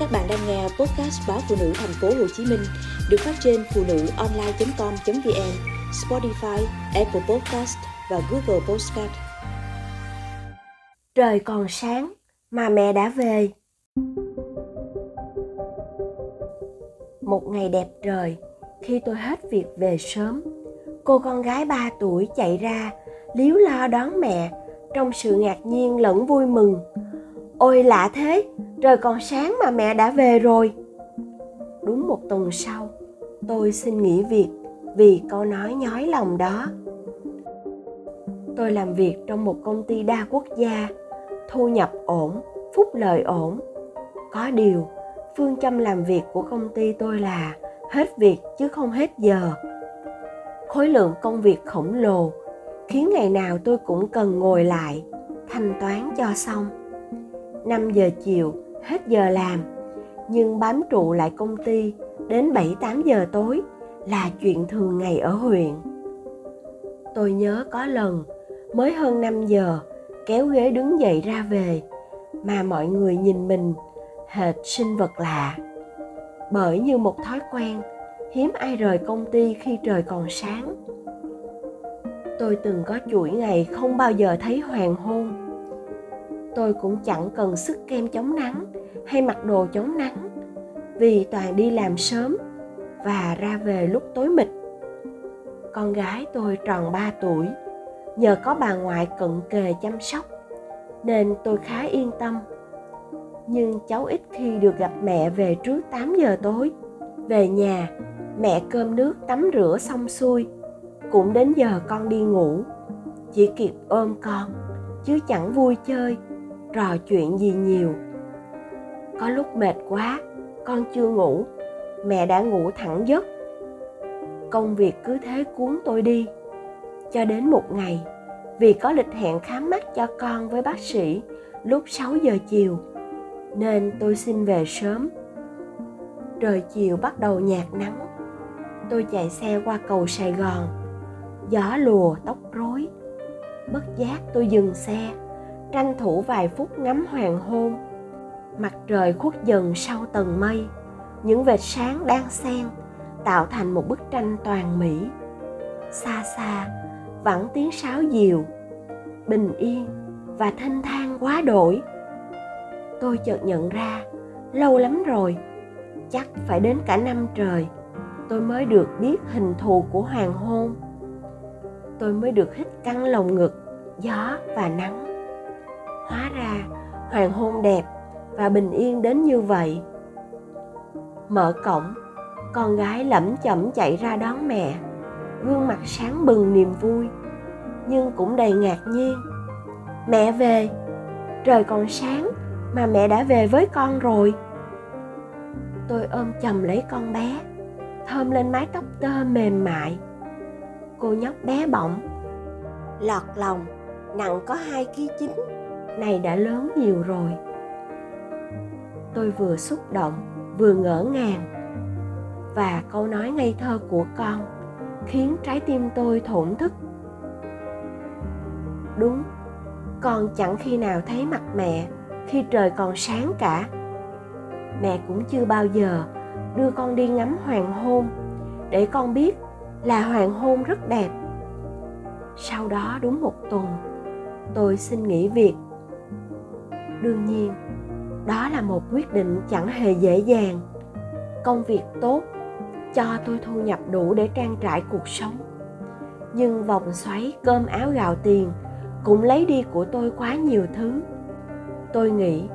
Các bạn đang nghe podcast báo Phụ Nữ Thành phố Hồ Chí Minh được phát trên phunuonline.com.vn, Spotify, Apple Podcast và Google Podcast. Trời còn sáng mà mẹ đã về. Một ngày đẹp trời, khi tôi hết việc về sớm, cô con gái 3 tuổi chạy ra, líu lo đón mẹ trong sự ngạc nhiên lẫn vui mừng. Ôi lạ thế, trời còn sáng mà mẹ đã về rồi. Đúng một tuần sau, tôi xin nghỉ việc vì câu nói nhói lòng đó. Tôi làm việc trong một công ty đa quốc gia, thu nhập ổn, phúc lợi ổn. Có điều, phương châm làm việc của công ty tôi là hết việc chứ không hết giờ. Khối lượng công việc khổng lồ khiến ngày nào tôi cũng cần ngồi lại, thanh toán cho xong. 5 giờ chiều, hết giờ làm, nhưng bám trụ lại công ty đến 7-8 giờ tối là chuyện thường ngày ở huyện. Tôi nhớ có lần, mới hơn 5 giờ, kéo ghế đứng dậy ra về, mà mọi người nhìn mình hệt sinh vật lạ. Bởi như một thói quen, hiếm ai rời công ty khi trời còn sáng. Tôi từng có chuỗi ngày không bao giờ thấy hoàng hôn. Tôi cũng chẳng cần sức kem chống nắng hay mặc đồ chống nắng, vì toàn đi làm sớm và ra về lúc tối mịt. Con gái tôi tròn 3 tuổi, nhờ có bà ngoại cận kề chăm sóc nên tôi khá yên tâm. Nhưng cháu ít khi được gặp mẹ về trước 8 giờ tối. Về nhà, mẹ cơm nước tắm rửa xong xuôi, cũng đến giờ con đi ngủ. Chỉ kịp ôm con, chứ chẳng vui chơi, trò chuyện gì nhiều. Có lúc mệt quá, con chưa ngủ, mẹ đã ngủ thẳng giấc. Công việc cứ thế cuốn tôi đi. Cho đến một ngày, vì có lịch hẹn khám mắt cho con với bác sĩ lúc 6 giờ chiều, nên tôi xin về sớm. Trời chiều bắt đầu nhạt nắng. Tôi chạy xe qua cầu Sài Gòn. Gió lùa tóc rối. Bất giác tôi dừng xe, tranh thủ vài phút ngắm hoàng hôn. Mặt trời khuất dần sau tầng mây. Những vệt sáng đan xen tạo thành một bức tranh toàn mỹ. Xa xa vẳng tiếng sáo diều, bình yên và thênh thang quá đổi. Tôi chợt nhận ra, lâu lắm rồi, chắc phải đến cả năm trời, tôi mới được biết hình thù của hoàng hôn. Tôi mới được hít căng lồng ngực, gió và nắng. Hóa ra, hoàng hôn đẹp và bình yên đến như vậy. Mở cổng, con gái lẩm chẩm chạy ra đón mẹ, gương mặt sáng bừng niềm vui, nhưng cũng đầy ngạc nhiên. Mẹ về, trời còn sáng mà mẹ đã về với con rồi. Tôi ôm chầm lấy con bé, thơm lên mái tóc tơ mềm mại. Cô nhóc bé bỏng, lọt lòng, nặng có 2,9 kg, này đã lớn nhiều rồi. Tôi vừa xúc động, vừa ngỡ ngàng. Và câu nói ngây thơ của con khiến trái tim tôi thổn thức. Đúng, con chẳng khi nào thấy mặt mẹ khi trời còn sáng cả. Mẹ cũng chưa bao giờ đưa con đi ngắm hoàng hôn để con biết là hoàng hôn rất đẹp. Sau đó đúng một tuần, tôi xin nghỉ việc. Đương nhiên, đó là một quyết định chẳng hề dễ dàng. Công việc tốt cho tôi thu nhập đủ để trang trải cuộc sống. Nhưng vòng xoáy cơm áo gạo tiền cũng lấy đi của tôi quá nhiều thứ. Tôi nghĩ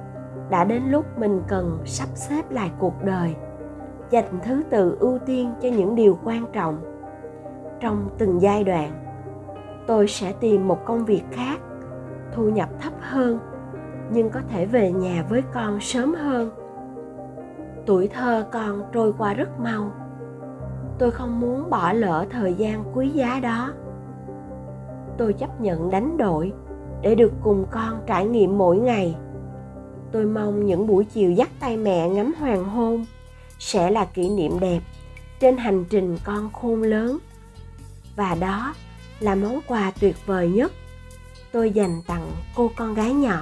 đã đến lúc mình cần sắp xếp lại cuộc đời, dành thứ tự ưu tiên cho những điều quan trọng. Trong từng giai đoạn, tôi sẽ tìm một công việc khác, thu nhập thấp hơn, nhưng có thể về nhà với con sớm hơn. Tuổi thơ con trôi qua rất mau. Tôi không muốn bỏ lỡ thời gian quý giá đó. Tôi chấp nhận đánh đổi để được cùng con trải nghiệm mỗi ngày. Tôi mong những buổi chiều dắt tay mẹ ngắm hoàng hôn sẽ là kỷ niệm đẹp trên hành trình con khôn lớn. Và đó là món quà tuyệt vời nhất tôi dành tặng cô con gái nhỏ.